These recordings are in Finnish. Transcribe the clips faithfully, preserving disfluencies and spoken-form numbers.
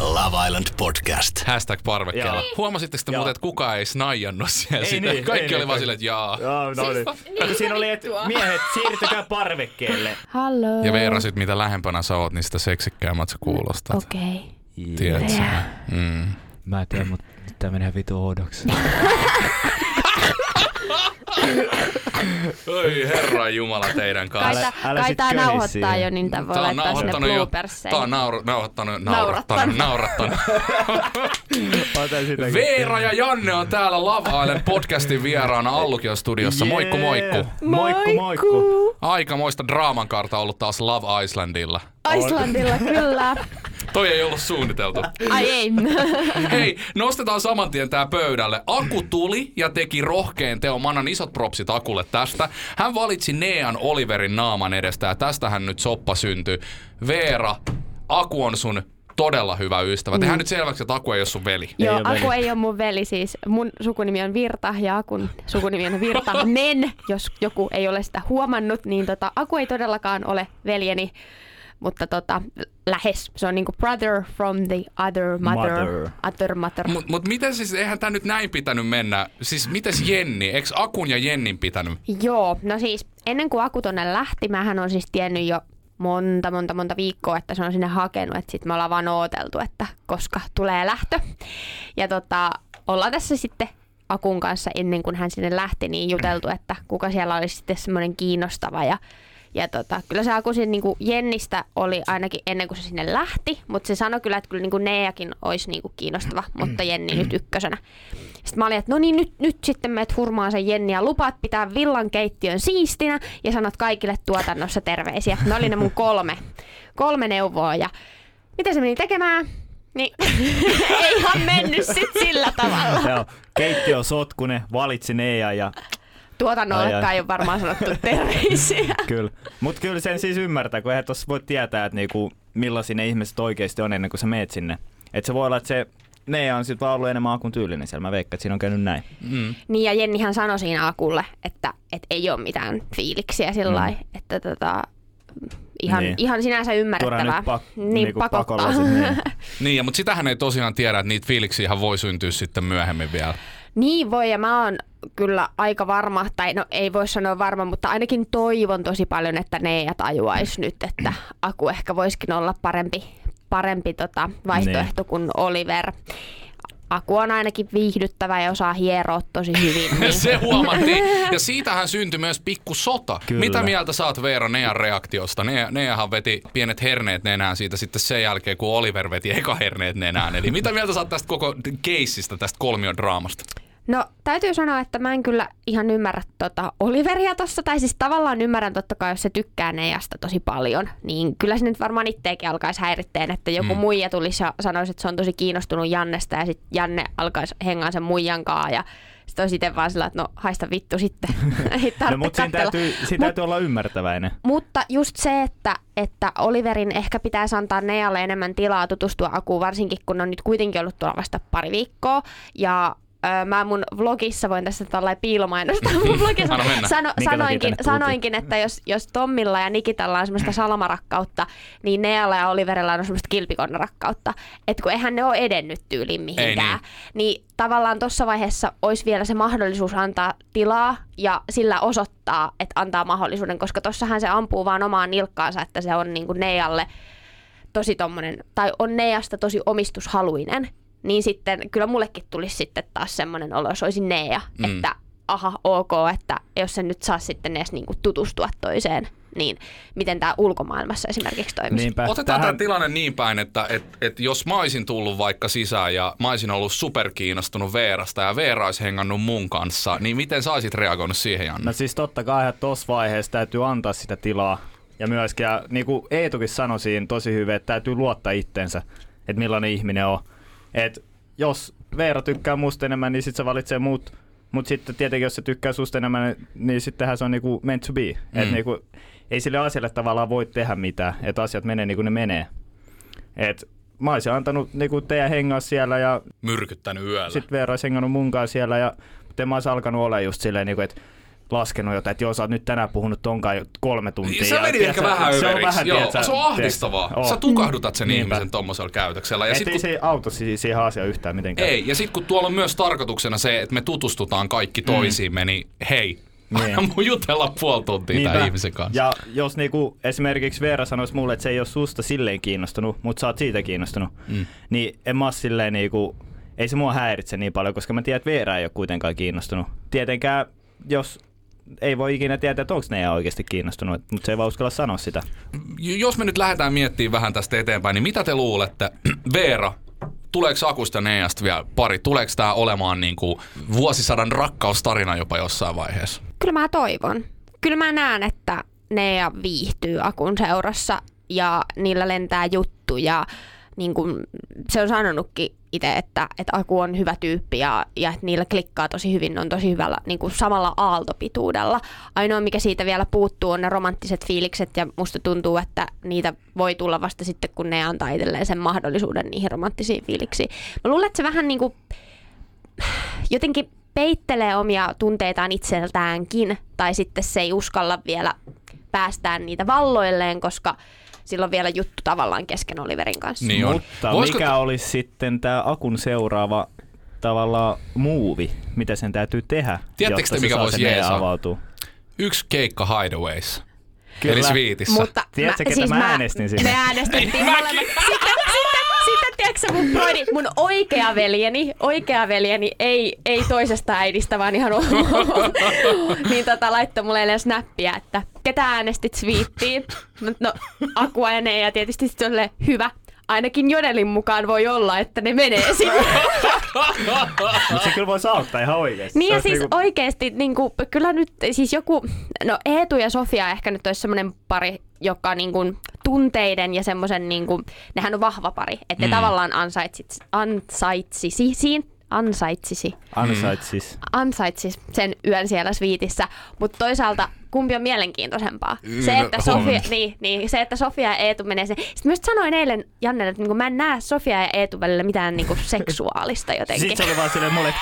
Love Island Podcast. Hashtag parvekkeella. Huomasitteko te muuten, että kukaan ei snaijannut siellä ei sitä? Niin, kaikki oli niin, vaan silleen, että jaa. jaa no, siis, niin. Siinä oli, että miehet, siirtykää parvekkeelle. Hello. Ja verrasit, mitä lähempänä sä oot, niin sitä seksikkäämmät sä kuulostat. Okei. Okay. Tiedätkö? Yeah. Mm. Mä en tiedä, mutta tää menee vitu oudoksi. Oi herra jumala teidän kanssa. Kai tää nauhoittaa jo, niin tää voi laittaa sinne blooperseen. Tää on nauhoittanut, naurattanut, naurattanut. Veera ja Janne on täällä Love Island podcastin vieraana Allukion studiossa. Yeah. Moikku moikku. Moikku moikku. Aikamoista draaman kaarta ollut taas Love Islandilla. Islandilla kyllä. Toi ei ollut suunniteltu. Ai ei. Hei, nostetaan saman tien tää pöydälle. Aku tuli ja teki rohkeen teon. Mä annan isot propsit Akulle tästä. Hän valitsi Nean Oliverin naaman edestä ja tästähän nyt soppa syntyi. Veera, Aku on sun todella hyvä ystävä. Tehdään mm. nyt selväksi, että Aku ei ole sun veli. Joo, ei Aku veli. Ei ole mun veli. Siis mun sukunimi on Virta ja Akun sukunimi on Virtanen. Jos joku ei ole sitä huomannut, niin tota, Aku ei todellakaan ole veljeni. Mutta tota, lähes. Se on niinku brother from the other mother. mother. Other mother. Mut, mut miten siis, eihän tää nyt näin pitänyt mennä? Siis mites Jenni? Eiks Akun ja Jennin pitänyt? Joo, no siis ennen kuin Aku tonne lähti, mähän on siis tiennyt jo monta, monta, monta viikkoa, että se on sinne hakenut. Että sit me ollaan vaan ooteltu, että koska tulee lähtö. Ja tota, ollaan tässä sitten Akun kanssa ennen kuin hän sinne lähti, niin juteltu, että kuka siellä olisi sitten semmoinen kiinnostava ja Ja tota, kyllä se Aku sen niinku Jennistä oli ainakin ennen kuin se sinne lähti, mutta se sanoi kyllä, että kyllä niinku Neakin olisi niinku kiinnostava, mutta Jenni nyt ykkösenä. Sitten mä olin, että no niin nyt, nyt sitten meet hurmaan sen Jenni ja lupaat pitää villan keittiön siistinä ja sanot kaikille tuotannossa terveisiä. Ne oli ne mun kolme, kolme neuvoa ja mitä se meni tekemään? Niin eihän mennyt sit sillä tavalla. Joo, keittiö on sotkunen, valitsi Nea ja... Tuotannollekaan ei ole varmaan sanottu terveisiä. Kyllä. Mutta kyllä sen siis ymmärtää, kun eihän tuossa voi tietää, että niinku, millaisia ne ihmiset oikeasti on ennen kuin sä meet sinne. Että se voi olla, että se ne on sitten vaan ollut enemmän Akun tyylinen siellä. Mä veikkaan, että siinä on käynyt näin. Mm. Niin ja Jennihän sanoi siinä Akulle, että et ei ole mitään fiiliksiä sillä lailla. Mm. Että tota... Ihan, niin. ihan sinänsä ymmärrettävää. Pak- niin, niinku pakottaa. Niin. niin, ja, mutta sitähän ei tosiaan tiedä, että niitä fiiliksiähän voi syntyä sitten myöhemmin vielä. Niin voi, ja mä oon kyllä aika varma, tai no ei voi sanoa varma, mutta ainakin toivon tosi paljon, että ne ei tajuaisi nyt, että Aku ehkä voisikin olla parempi, parempi tota vaihtoehto niin. kuin Oliver. Aku on ainakin viihdyttävä ja osaa hieroa tosi hyvin. Niin. Se huomattiin. Ja siitähän syntyi myös pikku sota. Kyllä. Mitä mieltä sä oot Veera Nean reaktiosta? Ne, Neahan veti pienet herneet nenään siitä sitten sen jälkeen, kun Oliver veti eka herneet nenään. Eli mitä mieltä sä oot tästä koko keissistä, tästä kolmiodraamasta? No täytyy sanoa, että mä en kyllä ihan ymmärrä tota Oliveria tossa. Tai siis tavallaan ymmärrän totta kai, jos se tykkää Neasta tosi paljon. Niin kyllä se nyt varmaan itteekin alkaisi häiritteen, että joku mm. muija tulisi ja sanoisi, että se on tosi kiinnostunut Jannesta. Ja sitten Janne alkaisi hengaan sen muijan kaa. Ja sitten olisi itse vaan sillä, että no haista vittu sitten. Ei tarvitse no, mutta siinä täytyy, siinä täytyy Mut, olla ymmärtäväinen. Mutta just se, että, että Oliverin ehkä pitäisi antaa Nealle enemmän tilaa tutustua Akuun. Varsinkin kun on nyt kuitenkin ollut tuolla vasta pari viikkoa. Ja... Mä mun vlogissa voin tässä tällainen piilomainostaa. Mun vlogissa sano, sanoinkin, sanoinkin, että jos, jos Tommilla ja Nikitalla on semmoista salamarakkautta, niin Nealla ja Oliverilla on semmoista kilpikonna-rakkautta. Että kun eihän ne ole edennyt tyyliin mihinkään. Niin. niin tavallaan tuossa vaiheessa olisi vielä se mahdollisuus antaa tilaa ja sillä osoittaa, että antaa mahdollisuuden. Koska tossahan se ampuu vaan omaan nilkkaansa, että se on niin kuin Nealle tosi tommonen, tai on Neasta tosi omistushaluinen. Niin sitten kyllä mullekin tulisi sitten taas semmoinen olo, jos olisin Nea, mm. että aha, ok, että jos sen nyt saa sitten edes niinku tutustua toiseen, niin miten tämä ulkomaailmassa esimerkiksi toimisi? Niinpä. Otetaan tämä tilanne niin päin, että et, et jos mä olisin tullut vaikka sisään ja mä olisin ollut superkiinnostunut Veerasta ja Veera olisi hengannut mun kanssa, niin miten sä olisit reagoinut siihen, Janne? No siis totta kai, että tossa vaiheessa täytyy antaa sitä tilaa ja myöskin, ja niin kuin Eetukin sanoi siinä tosi hyvin, että täytyy luottaa itteensä, että millainen ihminen on. Et jos Veera tykkää musta enemmän, niin sit se valitsee mut. Mut sitten tietenkin, jos se tykkää susta enemmän, niin sittenhän se on niinku meant to be. Mm. Et niinku, ei sille asialle tavallaan voi tehdä mitään, että asiat menee niin kuin ne menee. Et mä olisin antanut niinku teidän hengaa siellä ja myrkyttänyt yöllä. Sitten Veera olisi hengannut munkaan siellä ja mä olisin alkanut olla just silleen, niinku, että laskenut jotain, että joo, sä oot nyt tänään puhunut tonkaan jo kolme tuntia. Se meni ehkä vähän överiksi. Se, se on ahdistavaa. Oh. Sä tukahdutat sen niinpä ihmisen tommosella käytöksellä. Ja sit, ei kun... se auta siihen asiaan yhtään mitenkään. Ei, ja sit kun tuolla on myös tarkoituksena se, että me tutustutaan kaikki toisiimme, mm. niin hei, anna mun jutella puoli tuntia tämän ihmisen kanssa. Ja jos niinku esimerkiksi Veera sanoisi mulle, että se ei ole susta silleen kiinnostunut, mutta sä oot siitä kiinnostunut, mm. niin en mä oon silleen niinku, ei se mua häiritse niin paljon, koska mä tiedän, että Veera ei ole kuitenkaan kiinnostunut. Tietenkään, jos ei voi ikinä tietää, että onko ne oikeasti kiinnostunut, mutta se ei vaan uskalla sanoa sitä. Jos me nyt lähdetään miettimään vähän tästä eteenpäin, niin mitä te luulette, Veera, tuleeko Akusta Neasta vielä pari? Tuleeko tämä olemaan niin kuin vuosisadan rakkaustarina jopa jossain vaiheessa? Kyllä mä toivon. Kyllä mä näen, että Nea viihtyy Akun seurassa ja niillä lentää juttuja. Niin kuin se on sanonutkin itse, että, että Aku on hyvä tyyppi ja, ja että niillä klikkaa tosi hyvin, ne on tosi hyvällä niin kuin samalla aaltopituudella. Ainoa mikä siitä vielä puuttuu on ne romanttiset fiilikset ja musta tuntuu, että niitä voi tulla vasta sitten, kun ne antaa itselleen sen mahdollisuuden niihin romanttisiin fiiliksiin. Mä luulen, että se vähän niin kuin jotenkin peittelee omia tunteitaan itseltäänkin tai sitten se ei uskalla vielä päästää niitä valloilleen, koska silloin vielä juttu tavallaan kesken Oliverin kanssa. Niin on. Mutta voisiko... mikä olisi sitten tämä Akun seuraava tavallaan muuvi? Mitä sen täytyy tehdä, tiedättekö jotta te, mikä voisi jeesaa? Yksi keikka Hideaways. Kyllä. Eli Sweetissä. Mutta tiedätkö, mä, ketä siis mä, mä äänestin sinne? Me äänestettiin molemmat. Sitten tiedätkö sä, mun broidi, mun oikea veljeni, oikea veljeni ei, ei toisesta äidistä, vaan ihan niin tota, laittoi mulle eilen snappia, että ketä äänestit Sweetiin? No, Akua ja Nea, ja tietysti sit on hyvä. Ainakin Jodelin mukaan voi olla, että ne menee sinne. Mutta se kyllä voi auttaa ihan oikeasti. Niin ja siis niinku... oikeasti, niinku, kyllä nyt siis joku, no Eetu ja Sofia ehkä nyt olisi semmoinen pari, joka niinku, tunteiden ja semmoisen, niinku, nehän on vahva pari, että mm. tavallaan ansaitsisi, ansaitsisi siinä. Ansaitsisi. Ansaitsis. Ansaitsis sen yön siellä Sweetissä, mutta toisaalta kumpi on mielenkiintoisempaa? Se, että Sofia, niin, niin, se, että Sofia ja Eetu menee sen. Sitten mä sanoin eilen Jannelle, että niinku mä en näe Sofia ja Eetu välillä mitään niinku seksuaalista jotenkin. Sitten se oli vaan silleen mulle,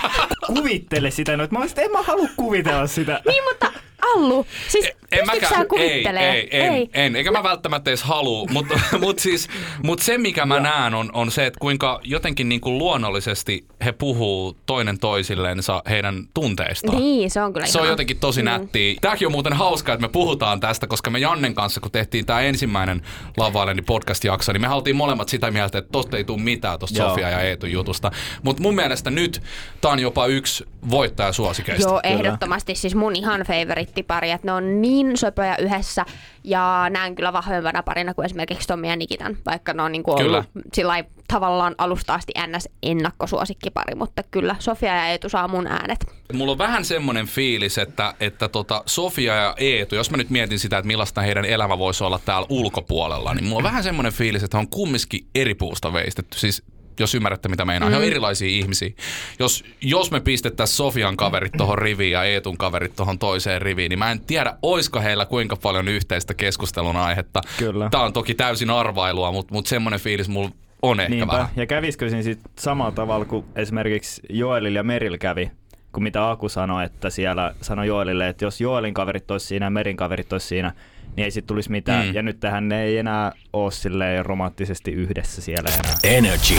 kuvittele sitä. No, että mä olisin, en mä halua kuvitella sitä. Niin, mutta Allu, siis pystytkö sä kuvittelemaan? Ei, ei, en, ei. en. Eikä mä välttämättä edes halua, mutta mut siis, mut se mikä mä näen on, on se, että kuinka jotenkin niinku luonnollisesti he puhuu toinen toisilleensa heidän tunteistaan. Niin, se on kyllä Se on ihan. jotenkin tosi nättiä. Mm. Tämäkin on muuten hauskaa, että me puhutaan tästä, koska me Jannen kanssa, kun tehtiin tämä ensimmäinen Love Islandin podcast-jakso, niin me haltiin molemmat sitä mieltä, että tosta ei tule mitään tosta Joo. Sofia ja Eetun jutusta. Mutta mun mielestä nyt tää on jopa yksi voittajasuosikeista. Joo, ehdottomasti. Siis mun ihan favorite. Pari, että ne on niin söpöjä yhdessä ja näen kyllä vahvempana parina kuin esimerkiksi Tommi ja Nikitan, vaikka ne on niin kuin ollut sillai, tavallaan alusta asti ns. Ennakkosuosikkipari, mutta kyllä Sofia ja Eetu saa mun äänet. Mulla on vähän semmoinen fiilis, että, että tota Sofia ja Eetu, jos mä nyt mietin sitä, että millaista heidän elämä voisi olla täällä ulkopuolella, niin mulla on vähän semmoinen fiilis, että on kumminkin eri puusta veistetty, siis jos ymmärrätte, mitä meinaa. Mm. He on erilaisia ihmisiä. Jos, jos me pistettäisiin Sofian kaverit tuohon riviin ja Eetun kaverit tuohon toiseen riviin, niin mä en tiedä, oisko heillä kuinka paljon yhteistä keskustelun aihetta. Kyllä. Tää on toki täysin arvailua, mutta mut semmoinen fiilis mulla on ehkä Niinpä. vähän. Ja kävisikö siinä sit samalla tavalla kuin esimerkiksi Joelilla ja Merillä kävi, kun mitä Aku sanoi, että siellä sanoi Joelille, että jos Joelin kaverit olisi siinä ja Merin kaverit olisi siinä, niin ei sit tulisi mitään. Mm. Ja nyt tähän ne ei enää ole silleen romanttisesti yhdessä siellä enää. Energy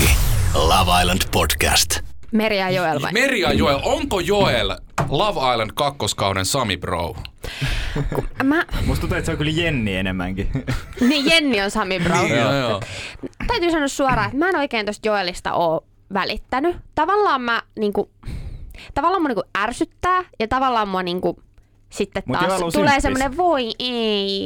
Love Island podcast. Meri ja Joel vai? Meri ja Joel. Onko Joel Love Island kakkoskauden Sami Bro? Mä... Musta tuntuu, että se on kyllä Jenni enemmänkin. Niin, Jenni on Sami Bro. Niin, joo, joo. Täytyy sanoa suoraan, että mä en oikein tosta Joelista oo välittänyt. Tavallaan mä niinku... Tavallaan mua niinku ärsyttää ja tavallaan mua niinku... Sitten Mut taas tulee semmoinen voi ei,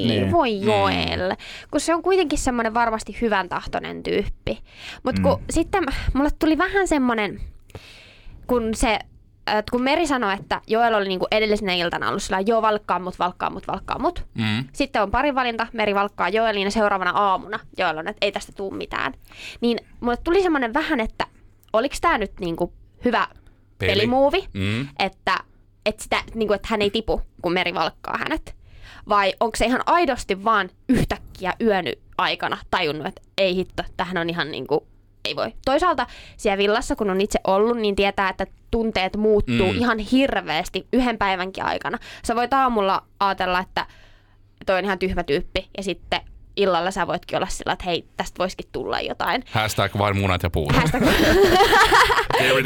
niin. voi Joel, mm. kun se on kuitenkin semmoinen varmasti hyvän tahtoinen tyyppi. Mutta mm. sitten mulle tuli vähän semmoinen, kun, se, kun Meri sanoi, että Joel oli niinku edellisenä iltana ollut sillä joo valkkaa mut, valkkaa mut, valkkaa mut. Mm. Sitten on parin valinta, Meri valkkaa Joelin ja seuraavana aamuna Joel on, että ei tästä tule mitään. Niin mulle tuli semmoinen vähän, että oliko tämä nyt niinku hyvä pelimuovi, mm. että... Että, sitä, niin kuin, että hän ei tipu, kun Meri valkkaa hänet. vai onko se ihan aidosti vaan yhtäkkiä yön aikana tajunnut, että ei hitto, tähän on ihan niinku, ei voi. Toisaalta siellä villassa, kun on itse ollut, niin tietää, että tunteet muuttuu mm. ihan hirveästi yhden päivänkin aikana. Sä voit aamulla ajatella, että toi on ihan tyhmä tyyppi, ja sitten illalla sä voitkin olla sillä, että hei, tästä voisikin tulla jotain. Hashtag vain munat ja puut. Hashtag...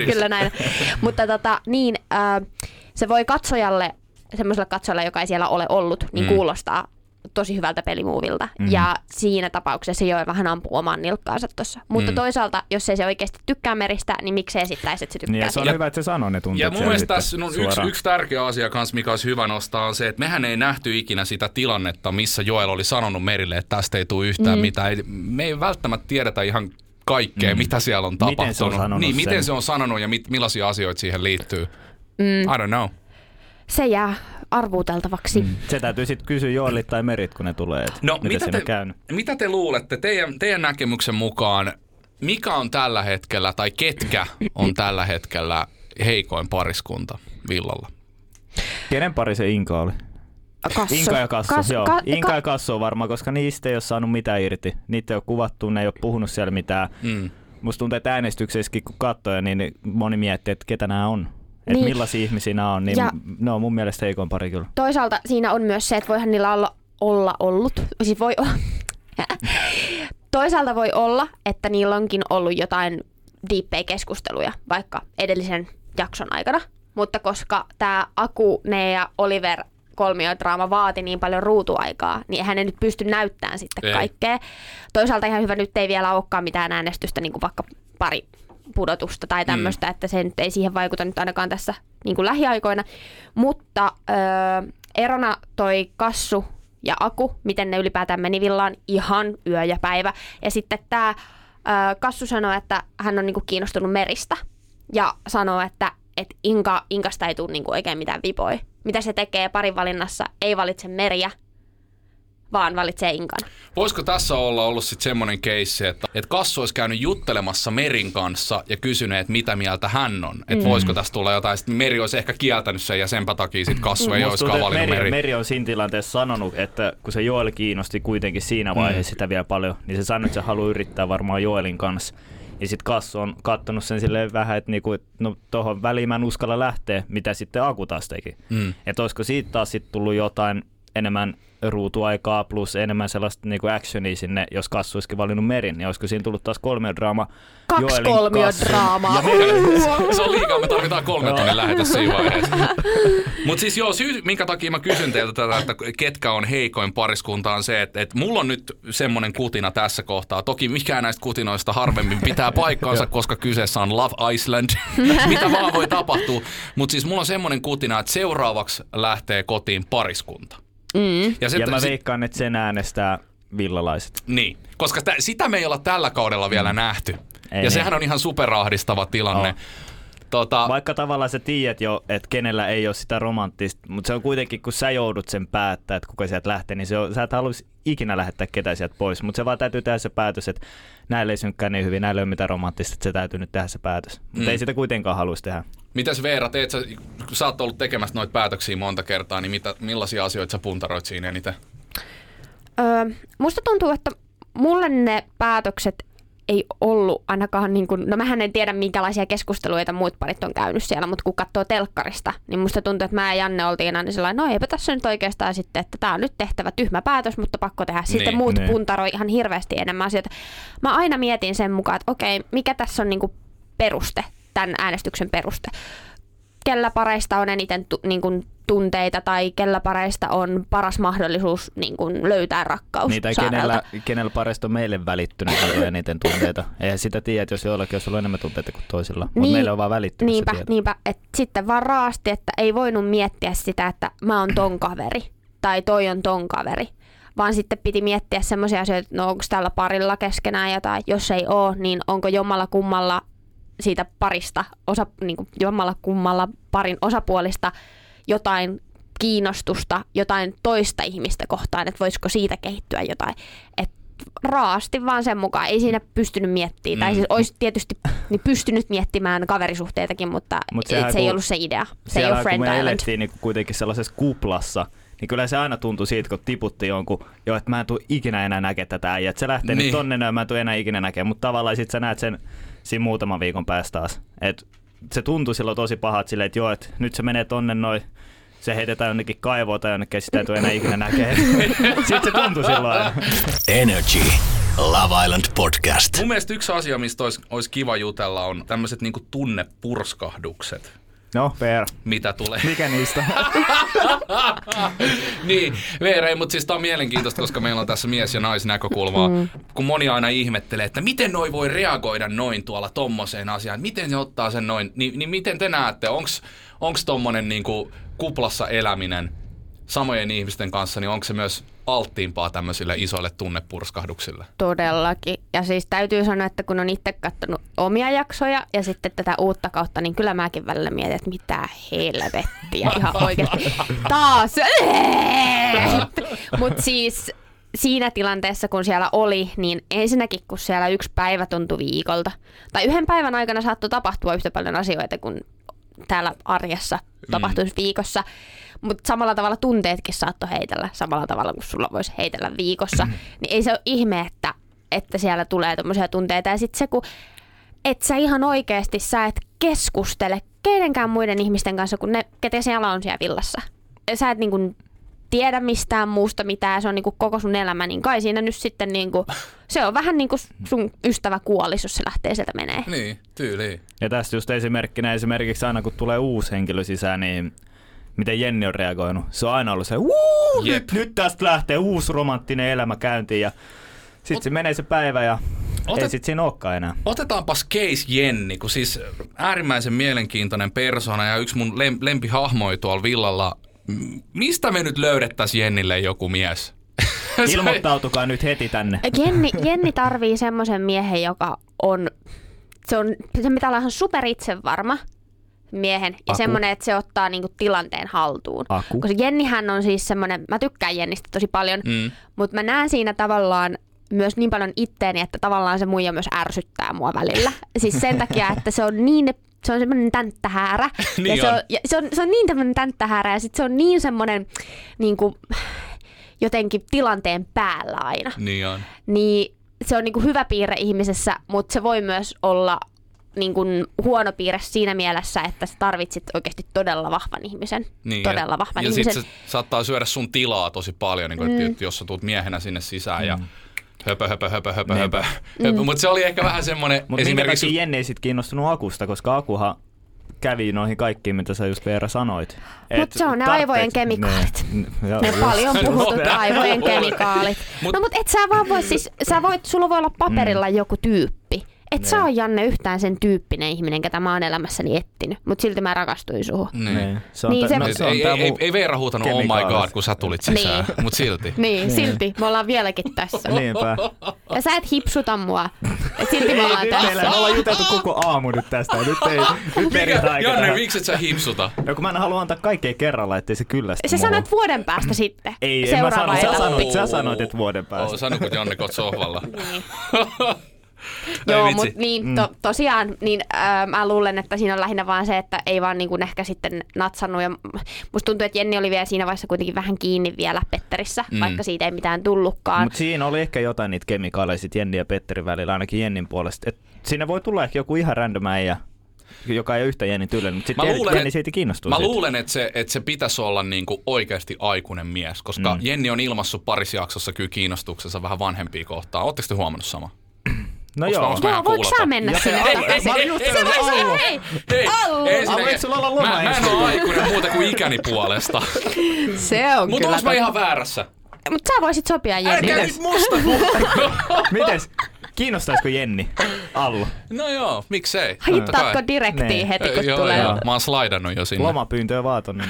Kyllä näin. Mutta tota, niin, äh, se voi katsojalle, semmoiselle katsojalle, joka ei siellä ole ollut, niin mm. kuulostaa tosi hyvältä pelimuuvilta. Mm. Ja siinä tapauksessa Joe vähän ampuu omaan nilkkaansa tuossa. Mutta mm. toisaalta, jos ei se oikeasti tykkää meristä, niin miksei esittäisi, että se tykkää. Niin, se on hyvä, että se sanoo ne tunteet. Ja mun mielestä tässä no, yksi, yksi tärkeä asia kans, mikä olisi hyvä nostaa, on se, että mehän ei nähty ikinä sitä tilannetta, missä Joel oli sanonut merille, että tästä ei tule yhtään mm. mitään. Me ei välttämättä tiedetä ihan kaikkea, mm. mitä siellä on tapahtunut. Miten se on sanonut, niin, miten se on sanonut ja mit, millaisia asioita siihen liittyy. Mm. I don't know. Se jää arvuuteltavaksi. Mm. Se täytyy sitten kysyä Joelit tai Merit, kun ne tulee, no, mitä te, käynyt. Mitä te luulette teidän, teidän näkemyksen mukaan, mikä on tällä hetkellä tai ketkä on tällä hetkellä heikoin pariskunta villalla? Kenen pari se Inka oli? Kasso. Inka ja Kasso, Kas, joo. Ka, Inka ka... ja Kasso varmaan, koska niistä ei ole saanut mitään irti. Niitä ei ole kuvattu, ne ei ole puhunut siellä mitään. Mm. Musta tuntuu, että äänestyksessäkin kun katsoo, niin moni miettii, että ketä nämä on. Että niin. Millaisia ihmisiä nämä on, niin ja ne on mun mielestä heikoin pari kyllä. Toisaalta siinä on myös se, että voihan niillä olla, olla ollut, siis voi olla. Toisaalta voi olla, että niillä onkin ollut jotain diippejä keskusteluja vaikka edellisen jakson aikana, mutta koska tämä Akune ja Oliver kolmiodraama vaati niin paljon ruutuaikaa, niin eihän ne nyt pysty näyttämään sitten ei. kaikkea. Toisaalta ihan hyvä, nyt ei vielä olekaan mitään äänestystä, niin kuin vaikka pari pudotusta tai tämmöistä, mm. että se nyt ei siihen vaikuta nyt ainakaan tässä niin kuin lähiaikoina. Mutta öö, erona toi Kassu ja Aku, miten ne ylipäätään meni villaan ihan yö ja päivä. Ja sitten tämä öö, Kassu sanoi, että hän on niin kuin kiinnostunut meristä ja sanoo, että et Inka, Inkasta ei tule niin kuin oikein mitään vipoi. Mitä se tekee parin valinnassa? Ei valitse meriä, vaan valitsee Inkan. Voisiko tässä olla ollut sitten semmoinen keissi, että, että Kassu olisi käynyt juttelemassa Merin kanssa ja kysynyt, että mitä mieltä hän on. Että mm. voisiko tässä tulla jotain. Sitten Meri olisi ehkä kieltänyt sen ja senpä takia sitten Kassu ei olisikaan valinnut Meri. Meri on siinä tilanteessa sanonut, että kun se Joel kiinnosti kuitenkin siinä vaiheessa mm. sitä vielä paljon, niin se sanoi, että se haluaa yrittää varmaan Joelin kanssa. Ja sitten Kassu on kattonut sen silleen vähän, että niinku, et no tuohon väliin mä en uskalla lähteä, mitä sitten Aku taas teki. Mm. Että olisiko siitä taas sitten tullut jotain enemmän ruutuaikaa plus enemmän sellaista niinku actionia sinne, jos Kassu olisikin valinnut Merin, niin olisiko siinä tullut taas kolmiodraama. Kaksi kolmiodraamaa. Se on liikaa, me tarvitaan kolme tonne lähetä siinä vaiheessa. Mutta siis joo, syy minkä takia mä kysyn teiltä tätä, että ketkä on heikoin pariskunta on se, että, että mulla on nyt semmoinen kutina tässä kohtaa. Toki mikään näistä kutinoista harvemmin pitää paikkaansa, koska kyseessä on Love Island, mitä vaan voi tapahtua. Mutta siis mulla on semmoinen kutina, että seuraavaksi lähtee kotiin pariskunta. Mm. Ja, sit, ja mä veikkaan, että sen äänestää villalaiset. Niin, koska sitä, sitä me ei olla tällä kaudella vielä mm. nähty. Ei ja niin. Sehän on ihan superahdistava tilanne. No. Tota... Vaikka tavallaan sä tiedät jo, että kenellä ei ole sitä romanttista, mutta se on kuitenkin, kun sä joudut sen päättää, että kuka sieltä lähtee, niin se on, sä et haluaisi ikinä lähettää ketään sieltä pois. Mutta se vaan täytyy tehdä se päätös, että näille ei synkkää niin hyvin, näille ei ole mitään romanttista, että se täytyy nyt tehdä se päätös. Mutta mm. ei sitä kuitenkaan haluaisi tehdä. Mitäs Veera, teet sä, kun sä oot ollut tekemässä noita päätöksiä monta kertaa, niin mitä, millaisia asioita sä puntaroit siinä eniten? Öö, musta tuntuu, että mulle ne päätökset ei ollut ainakaan, niin kuin, no mähän en tiedä minkälaisia keskusteluita muut parit on käynyt siellä, mutta kun katsoo telkkarista, niin musta tuntuu, että mä ja Janne oltiin aina sellainen, no eipä tässä nyt oikeastaan sitten, että tää on nyt tehtävä tyhmä päätös, mutta pakko tehdä. Sitten niin, muut niin. puntaroi ihan hirveästi enemmän asioita. Mä aina mietin sen mukaan, että okei, mikä tässä on niin kuin peruste, tämän äänestyksen peruste. Kellä pareista on eniten tu- niin kuin tunteita tai kellä pareista on paras mahdollisuus niin kuin löytää rakkaus. Niitä kenellä, kenellä pareista on meille välittynyt eniten tunteita. Eihän sitä tiedä, jos joillakin olisi ollut enemmän tunteita kuin toisilla. Mutta niin, meillä on vaan välittynyt niinpä, se tieto. Niinpä, et sitten vaan raasti, että ei voinut miettiä sitä, että mä oon ton kaveri tai toi on ton kaveri. Vaan sitten piti miettiä semmoisia asioita, että no onko tällä parilla keskenään jotain. Jos ei ole, niin onko jommalla kummalla siitä parista, osa, niin kuin jommalla kummalla parin osapuolista jotain kiinnostusta, jotain toista ihmistä kohtaan, että voisiko siitä kehittyä jotain. Et raasti vaan sen mukaan. Ei siinä pystynyt miettimään. Mm. Tai siis olisi tietysti niin pystynyt miettimään kaverisuhteitakin, mutta Mut se ei ollut se idea. Se ei ole Friend Island. Kun me elettiin niin kuitenkin sellaisessa kuplassa, niin kyllä se aina tuntui siitä, kun tiputti jonkun, jo, että mä en tule ikinä enää näkemään tätä äijää, että se lähtee niin nyt tonne, no, mä en tule enää ikinä näkemään, mutta tavallaan sit sä näet sen siinä muutaman viikon päästä taas. Et se tuntui silloin tosi paha, että, silleen, että joo, että nyt se menee tonne noin, se heitetään jonnekin kaivoon tai jonnekin, sitä ei tule enää ikinä näkemään. Sitten se tuntui silloin. Energy. Love Island Podcast. Mun mielestä yksi asia, mistä olisi, olisi kiva jutella, on tämmöiset niinku tunnepurskahdukset. No, Veera. Mitä tulee? Mikä niistä? Niin, Veera, ei, mutta siis tää on mielenkiintoista, koska meillä on tässä mies- ja naisnäkökulmaa. Mm. Kun moni aina ihmettelee, että miten noi voi reagoida noin tuolla tommoseen asiaan, miten se ottaa sen noin, niin, niin miten te näette, onks, onks tommonen niinku kuplassa eläminen samojen ihmisten kanssa, niin onko se myös alttiimpaa tämmöisille isoille tunnepurskahduksille? Todellakin. Ja siis täytyy sanoa, että kun on itse katsonut omia jaksoja ja sitten tätä uutta kautta, niin kyllä mäkin välillä mietin, että mitä helvettiä ihan oikeasti. Taas! Mutta siis siinä tilanteessa, kun siellä oli, niin ensinnäkin, kun siellä yksi päivä tuntui viikolta, tai yhden päivän aikana saattoi tapahtua yhtä paljon asioita kuin täällä arjessa tapahtuisi mm. viikossa, mutta samalla tavalla tunteetkin saattoi heitellä samalla tavalla kuin sulla voisi heitellä viikossa. Niin ei se ole ihme, että, että siellä tulee tommosia tunteita. Ja sitten se, kun et sä ihan oikeasti sä et keskustele kenenkään muiden ihmisten kanssa, kun ne, ketä siellä on siellä villassa. Sä et niinku tiedä mistään muusta mitään, se on niinku koko sun elämä, niin kai siinä nyt sitten niinku, se on vähän niin kuin sun ystävä kuolisi, jos se lähtee sieltä menee. Niin, tyyliin. Ja tästä just esimerkkinä esimerkiksi aina kun tulee uusi henkilö sisään, niin miten Jenni on reagoinut. Se on aina ollut se, uuu, nyt, nyt tästä lähtee uusi romanttinen elämä käyntiin ja sitten se menee se päivä ja Otet- ei sit siinä olekaan enää. Otetaanpas case Jenni, kun siis äärimmäisen mielenkiintoinen persona ja yksi mun lem- lempihahmoi tuolla villalla. Mistä me nyt löydettäisiin Jennille joku mies? Ilmoittautukaa nyt heti tänne. Jenni, Jenni tarvii semmoisen miehen, joka on, se on, se pitää olla ihan super itsevarma miehen Aku. Ja semmoinen, että se ottaa niinku tilanteen haltuun. Aku. Koska Jennihän on siis semmoinen, mä tykkään Jennistä tosi paljon, mm. mutta mä näen siinä tavallaan myös niin paljon itteeni, että tavallaan se muija myös ärsyttää mua välillä. Siis sen takia, että se on niin se on semmoinen tänttähäärä. niin ja se, on, on. Ja se, on, se on niin tämmöinen tänttähäärä ja sit se on niin semmoinen niin kuin, jotenkin tilanteen päällä aina. Niin on. Niin se on niin kuin hyvä piirre ihmisessä, mutta se voi myös olla niin kuin huono piirre siinä mielessä, että sä tarvitsit oikeasti todella vahvan ihmisen. Niin, todella vahvan ja ihmisen. Ja sit se saattaa syödä sun tilaa tosi paljon, niin kuin, mm. että jos sä tuut miehenä sinne sisään mm. ja höpö, höpö, höpö, höpö, ne. höpö. höpö. Mm. Mutta se oli ehkä vähän semmoinen mut esimerkiksi... Mutta Jenni ei sit kiinnostunut Akusta, koska Akuhan kävi noihin kaikkiin, mitä sä just Veera sanoit. Mutta se on ne tarpeeksi... aivojen kemikaalit. Ne, ne, ne paljon puhutut aivojen kemikaalit. Mut... No mutta et sä vaan voi siis, sä voit, sulla voi olla paperilla mm. joku tyyppi. Et ne. Sä oo Janne yhtään sen tyyppinen ihminen, ketä mä oon elämässäni etsinyt, mut silti mä rakastuin suhun. Niin. Se on niin, se... No, se on ei, ei, ei Veera huutanut oh my god, kun sä tulit sisään, niin. mut silti. Niin, silti. Me ollaan vieläkin tässä. Niinpä. Ja sä et hipsuta mua. Et silti me ollaan tässä. Meillä me ollaan juteltu koko aamu nyt tästä. Nyt ei, nyt Mikä, Janne, miksi et sä hipsuta? Joku mä en halua antaa kaikkea kerralla, ettei se kyllästy se mua. Sä sanoit vuoden päästä sitten. Ei, en mä sano. Sä sanoit, sä sanoit, et vuoden päästä. Oo, sano, kun Janne kot sohvalla. Joo, mutta niin, to, tosiaan niin, äh, mä luulen, että siinä on lähinnä vaan se, että ei vaan niin kuin ehkä sitten natsannut. Ja musta tuntuu, että Jenni oli vielä siinä vaiheessa kuitenkin vähän kiinni vielä Petterissä, mm. vaikka siitä ei mitään tullutkaan. Mutta siinä oli ehkä jotain niitä kemikaaleja sitten Jenni ja Petterin välillä, ainakin Jennin puolesta. Et siinä voi tulla ehkä joku ihan random äijä, joka ei ole yhtä Jennin tyylinen, mutta sitten Jenni et, siitä kiinnostuu. Mä siitä. luulen, että se, et se pitäisi olla niinku oikeasti aikuinen mies, koska mm. Jenni on ilmaissut parissa jaksossa kyllä kiinnostuksensa vähän vanhempia kohtaa. Oletteko te huomannut sama? No onks joo, joo voiko sä mennä sinne? Ei, ei, ei, ei, ei, ei, ei sulla olla loma? Mä, mä en oo aikuinen muuta kuin ikäni puolesta. Se on mut kyllä. Mut onks mä ihan väärässä? Mut sä voisit sopia Jennille. Älkää nyt musta puhua. Mites? Kiinnostaisiko Jenni? Allu. No joo, miksei. Hittaatko direktiin heti kun joo, tulee? Joo, mä oon slaidannut jo sinne. Lomapyyntöä vaan tonne.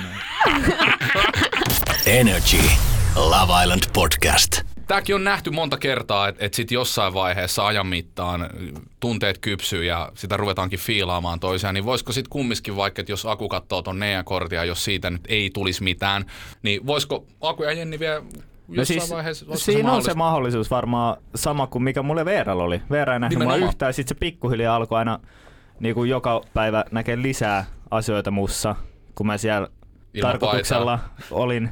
Energy. Love Island Podcast. Tämäkin on nähty monta kertaa, että et sitten jossain vaiheessa ajan mittaan tunteet kypsyy ja sitä ruvetaankin fiilaamaan toiseen. Niin voisiko sitten kumminkin vaikka, että jos Aku katsoo ton Nea-kortin ja jos siitä nyt ei tulisi mitään, niin voisiko Aku ja Jenni vielä jossain no siis, vaiheessa... Siinä on se mahdollisuus varmaan sama kuin mikä mulle Veeralla oli. Veera ei nähnyt mua yhtään ja sitten se pikkuhiljaa alkoi aina niin kuin joka päivä näkee lisää asioita mussa, kun mä siellä... tarkoituksella olin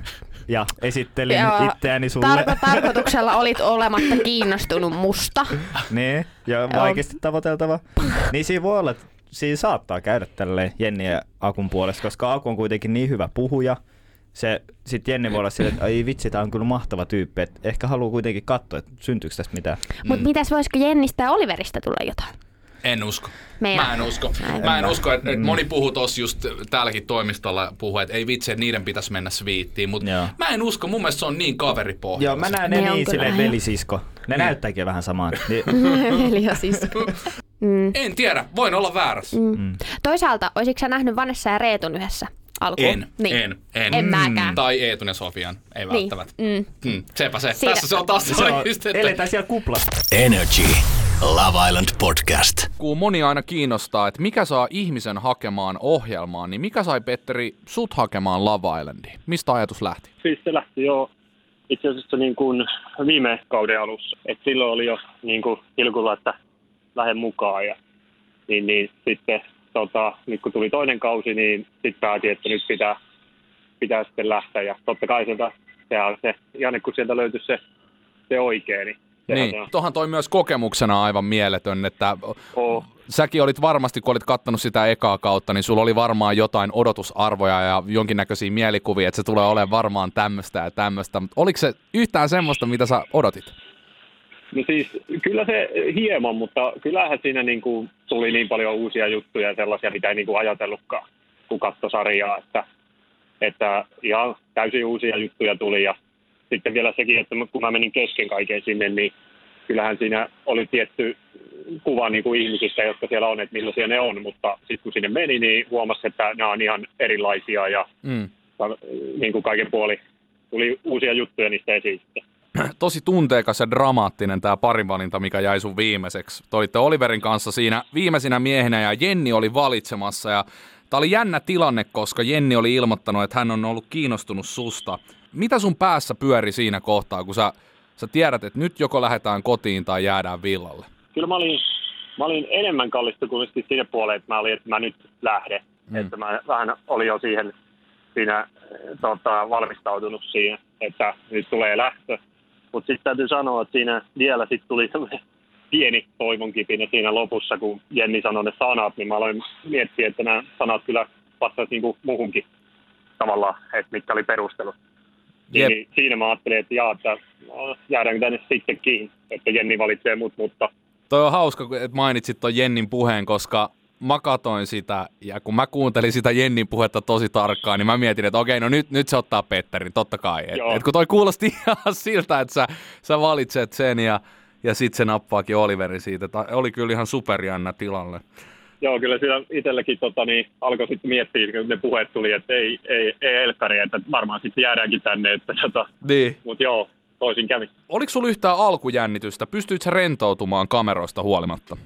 ja esittelin ja itseäni sulle. Tarko- tarkoituksella olit olematta kiinnostunut musta. Niin, ja vaikeasti tavoiteltava. Niin siinä voi olla, siinä saattaa käydä tälleen Jenni ja Akun puolesta, koska Aku on kuitenkin niin hyvä puhuja. Se, sit Jenni voi olla silleen, että ai vitsi, tää on kyllä mahtava tyyppi. Et ehkä haluaa kuitenkin katsoa, että syntyykö tästä mitään. Mut mm. mitäs voisiko Jennistä ja Oliverista tulla jotain? En usko. Meillä. Mä en usko. Mä en, mä en usko, että et moni puhuu tossa just täälläkin toimistolla puhuu, että ei vitsi, että niiden pitäisi mennä sviittiin, mutta mä en usko, mun mielestä se on niin kaveripohja. Joo, mä näen ne, ne niin silleen velisisko. Ne niin. Näyttääkin vähän samaan. Veli ja sisko. Mm. En tiedä, voin olla väärässä. Mm. Mm. Toisaalta, olisitko sä nähnyt Vanessa ja Reetun yhdessä? Alkuun. En, niin. en, en. En mäkään. Tai Eetun ja Sofian, ei niin. välttämättä. Mm. Mm. Sepä se. Siitä. Tässä se on taas se on. Eletään siellä kuplassa. Energy. Love Island Podcast. Kun moni aina kiinnostaa, että mikä saa ihmisen hakemaan ohjelmaan, niin mikä sai, Petteri, sut hakemaan Love Islandiin? Mistä ajatus lähti? Siis se lähti jo itse asiassa niin kuin viime kauden alussa. Et silloin oli jo niin kuin ilkulla, että lähde mukaan. Ja, niin, niin sitten... Tota, nyt kun tuli toinen kausi, niin sitten päätin, että nyt pitää, pitää sitten lähteä. Ja totta kai sieltä, sehän se, Janne, kun sieltä löytyi se, se oikein. Niin, niin. Se tuohan toi myös kokemuksena aivan mieletön, että oh. säkin olit varmasti, kun olit kattanut sitä ekaa kautta, niin sulla oli varmaan jotain odotusarvoja ja jonkinnäköisiä mielikuvia, että se tulee olemaan varmaan tämmöistä ja tämmöistä. Mutta oliko se yhtään semmoista, mitä sä odotit? No siis kyllä se hieman, mutta kyllähän siinä niin kuin tuli niin paljon uusia juttuja ja sellaisia, mitä ei niin kuin ajatellutkaan, kun katsoi sarjaa, että, että ihan täysin uusia juttuja tuli. Ja sitten vielä sekin, että kun mä menin kesken kaiken sinne, niin kyllähän siinä oli tietty kuva niin kuin ihmisistä, jotka siellä on, että millaisia ne on. Mutta sitten kun sinne meni, niin huomasi, että nämä on ihan erilaisia ja mm. niin kuin kaiken puoli tuli uusia juttuja niistä esiin. Tosi tunteekas ja dramaattinen tämä parinvalinta, mikä jäi sun viimeiseksi. Te olitte Oliverin kanssa siinä viimeisinä miehenä ja Jenni oli valitsemassa. Ja tämä oli jännä tilanne, koska Jenni oli ilmoittanut, että hän on ollut kiinnostunut susta. Mitä sun päässä pyöri siinä kohtaa, kun sä, sä tiedät, että nyt joko lähdetään kotiin tai jäädään villalle? Kyllä mä olin, mä olin enemmän kallistunut siinä puolella, että mä olin, että mä nyt lähden. Mm. Että mä vähän olin jo siihen, siinä tota, valmistautunut siihen, että nyt tulee lähtö. Mutta sitten täytyy sanoa, että siinä vielä sit tuli pieni toivonkipinä siinä lopussa, kun Jenni sanoi ne sanat, niin mä aloin miettiä, että nämä sanat kyllä vastasivat niinku muuhunkin tavallaan, että mitkä oli perustelut. Yep. Niin siinä mä ajattelin, että jaa, että jäädäänkö tänne sitten kiinni, että Jenni valitsee mut, mutta... Toi on hauska, että mainitsit ton Jennin puheen, koska... Mä katoin sitä, ja kun mä kuuntelin sitä Jennin puhetta tosi tarkkaan, niin mä mietin, että okei, no nyt, nyt se ottaa Petterin, totta kai. Et, et kun toi kuulosti ihan siltä, että sä, sä valitset sen, ja, ja sit se nappaakin Oliverin siitä. Tää oli kyllä ihan superjännä tilanne. Joo, kyllä siellä itselläkin tota, niin, alkoi sitten miettiä, kun ne puheet tuli, että ei, ei, ei elkari, että varmaan sitten jäädäänkin tänne. Että, tota, niin. Mutta joo, toisin kävi. Oliko sulla yhtään alkujännitystä? Pystyit sä rentoutumaan kameroista huolimatta?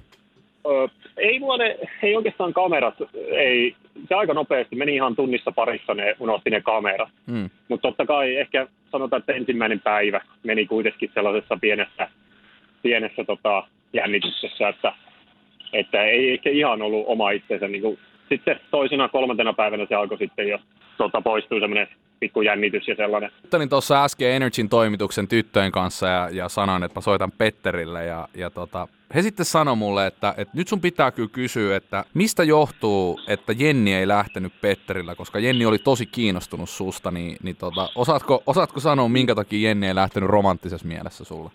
Öö, ei, mua ne, ei oikeastaan kamerat, ei, se aika nopeasti meni ihan tunnissa parissa, ne unohti ne kamerat. Mm. Mutta totta kai ehkä sanotaan, että ensimmäinen päivä meni kuitenkin sellaisessa pienessä, pienessä tota, jännityksessä, että, että ei ehkä ihan ollut oma itsensä. Niin kuin. Sitten toisena, kolmantena päivänä se alkoi sitten jo tota, poistua semmoinen pikku jännitys ja sellainen. Juttelin tuossa äsken Energyn toimituksen tyttöjen kanssa ja, ja sanoin, että mä soitan Petterille ja, ja tota... He sitten sanoi mulle, että, että nyt sun pitää kyllä kysyä, että mistä johtuu, että Jenni ei lähtenyt Petterillä, koska Jenni oli tosi kiinnostunut susta, niin, niin tota, osaatko, osaatko sanoa, minkä takia Jenni ei lähtenyt romanttisessa mielessä sulle?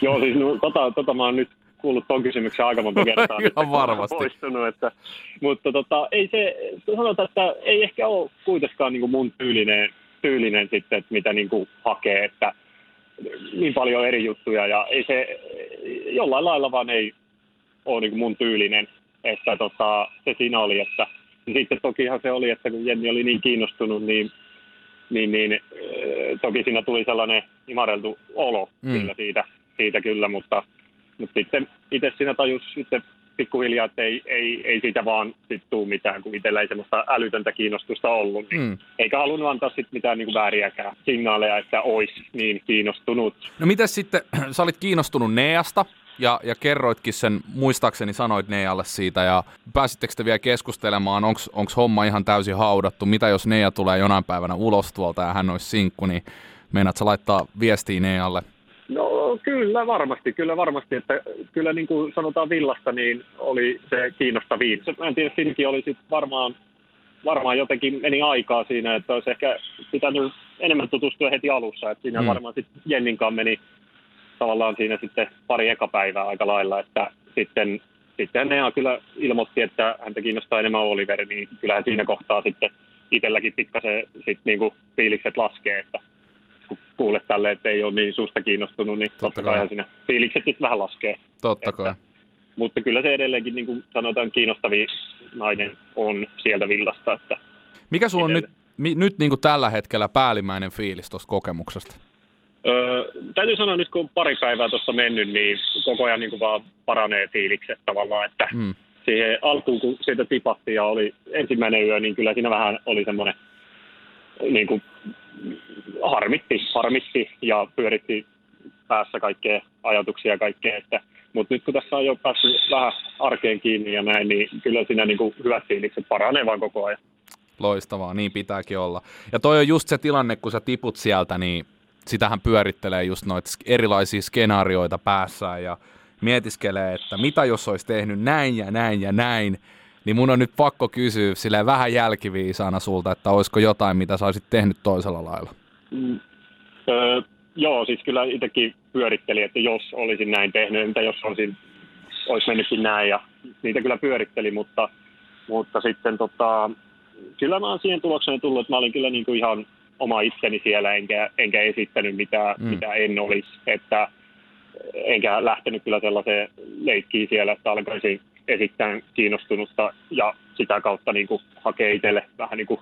Joo, siis no, tota, tota mä oon nyt kuullut ton kysymyksen aika monta kertaa, ihan varmasti. Poistunut, että, mutta tota, ei se, sanotaan, että ei ehkä ole kuitenkaan niin kuin mun tyylinen, tyylinen sitten, että mitä niin kuin hakee, että niin paljon eri juttuja ja ei se jollain lailla vaan ei ole niin kuin mun tyylinen, että tota, se siinä oli, että sitten tokihan se oli, että kun Jenni oli niin kiinnostunut, niin, niin, niin toki siinä tuli sellainen imareltu olo mm. kyllä siitä, siitä kyllä, mutta, mutta sitten itse siinä tajus sitten pikkuhiljaa, että ei, ei, ei siitä vaan sit tuu mitään, kun itsellä ei semmoista älytöntä kiinnostusta ollut. Niin mm. Eikä halunnut antaa sit mitään niinku vääriäkään signaaleja, että olisi niin kiinnostunut. No mitäs sitten, sä olit kiinnostunut Neasta, ja, ja kerroitkin sen, muistaakseni sanoit Neijalle siitä, ja pääsittekö te vielä keskustelemaan, onko homma ihan täysin haudattu, mitä jos Neija tulee jonain päivänä ulos tuolta ja hän olisi sinkku, niin meinaatko laittaa viestiä Neijalle? No kyllä varmasti, kyllä varmasti, että kyllä niin kuin sanotaan Villasta, niin oli se kiinnostavin. Mä en tiedä, siinäkin oli sitten varmaan, varmaan jotenkin meni aikaa siinä, että olisi ehkä pitänyt enemmän tutustua heti alussa, että siinä mm. varmaan sitten Jenninkaan meni tavallaan siinä sitten pari ekapäivää aika lailla, että sitten, sitten Nea kyllä ilmoitti, että häntä kiinnostaa enemmän Oliveri, niin kyllähän siinä kohtaa sitten itselläkin pikkasen sitten niin kuin fiilikset laskee, että kun kuulet tälleen, että ei ole niin susta kiinnostunut, niin totta, totta kai siinä fiilikset sitten vähän laskee. Totta että, kai. Mutta kyllä se edelleenkin, niin kuin sanotaan, kiinnostavia nainen on sieltä Villasta. Että mikä sulla on edelleen nyt, mi, nyt niin kuin tällä hetkellä päällimmäinen fiilis tuosta kokemuksesta? Öö, täytyy sanoa, nyt kun on pari päivää tuossa mennyt, niin koko ajan niin kuin vaan paranee fiilikset tavallaan. Että mm. siihen alkuun, kun siitä tipahti ja oli ensimmäinen yö, niin kyllä siinä vähän oli semmoinen niin kuin harmitti, harmitti ja pyöritti päässä kaikkea ajatuksia ja kaikkea. Mutta nyt kun tässä on jo päässyt vähän arkeen kiinni ja näin, niin kyllä siinä niinku hyvät fiilikset paranee vaan koko ajan. Loistavaa, niin pitääkin olla. Ja toi on just se tilanne, kun sä tiput sieltä, niin sitähän pyörittelee just noita erilaisia skenaarioita päässään ja mietiskelee, että mitä jos olisi tehnyt näin ja näin ja näin. Niin mun on nyt pakko kysyä silleen vähän jälkiviisaana sulta, että olisiko jotain, mitä sä olisit tehnyt toisella lailla? Mm, öö, joo, siis kyllä itsekin pyörittelin, että jos olisin näin tehnyt, mitä jos olisin, olisi mennytkin näin, ja niitä kyllä pyörittelin, mutta, mutta sitten tota, kyllä mä oon siihen tulokseen tullut, että mä olin kyllä niin kuin ihan oma itseni siellä, enkä, enkä esittänyt mitään, mm. mitä en olisi, että enkä lähtenyt kyllä sellaiseen leikkiin siellä, että alkaisin esittämään kiinnostunutta ja sitä kautta niin kuin hakee itselle vähän niin kuin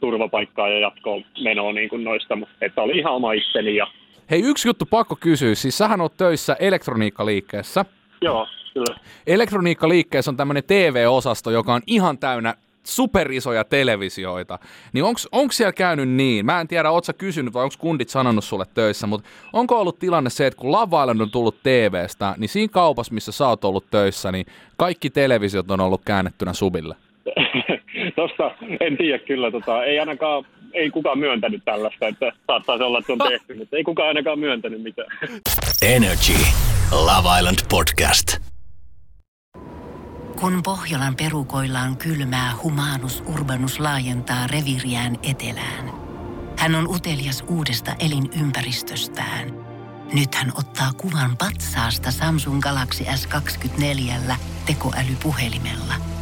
turvapaikkaa ja jatkoon menoa niin kuin noista, mutta että oli ihan oma itseni. Ja hei, yksi juttu pakko kysyä, siis sähän oot töissä elektroniikkaliikkeessä. Joo, kyllä. Elektroniikkaliikkeessä on tämmöinen T V-osasto, joka on ihan täynnä superisoja televisioita, niin onko siellä käynyt niin, mä en tiedä, ootko sä kysynyt vai onko kundit sanonut sulle töissä, mutta onko ollut tilanne se, että kun Love Island on tullut T V:stä, niin siinä kaupassa, missä sä oot ollut töissä, niin kaikki televisiot on ollut käännettynä subille? Tosta en tiedä kyllä, tota, ei ainakaan, ei kukaan myöntänyt tällaista, että saattaisi olla, että on tehty, mutta ei kukaan ainakaan myöntänyt mitään. Energy Love Island Podcast. Kun Pohjolan perukoillaan kylmää, Humanus Urbanus laajentaa reviiriään etelään. Hän on utelias uudesta elinympäristöstään. Nyt hän ottaa kuvan patsaasta Samsung Galaxy S kaksikymmentäneljä tekoälypuhelimella.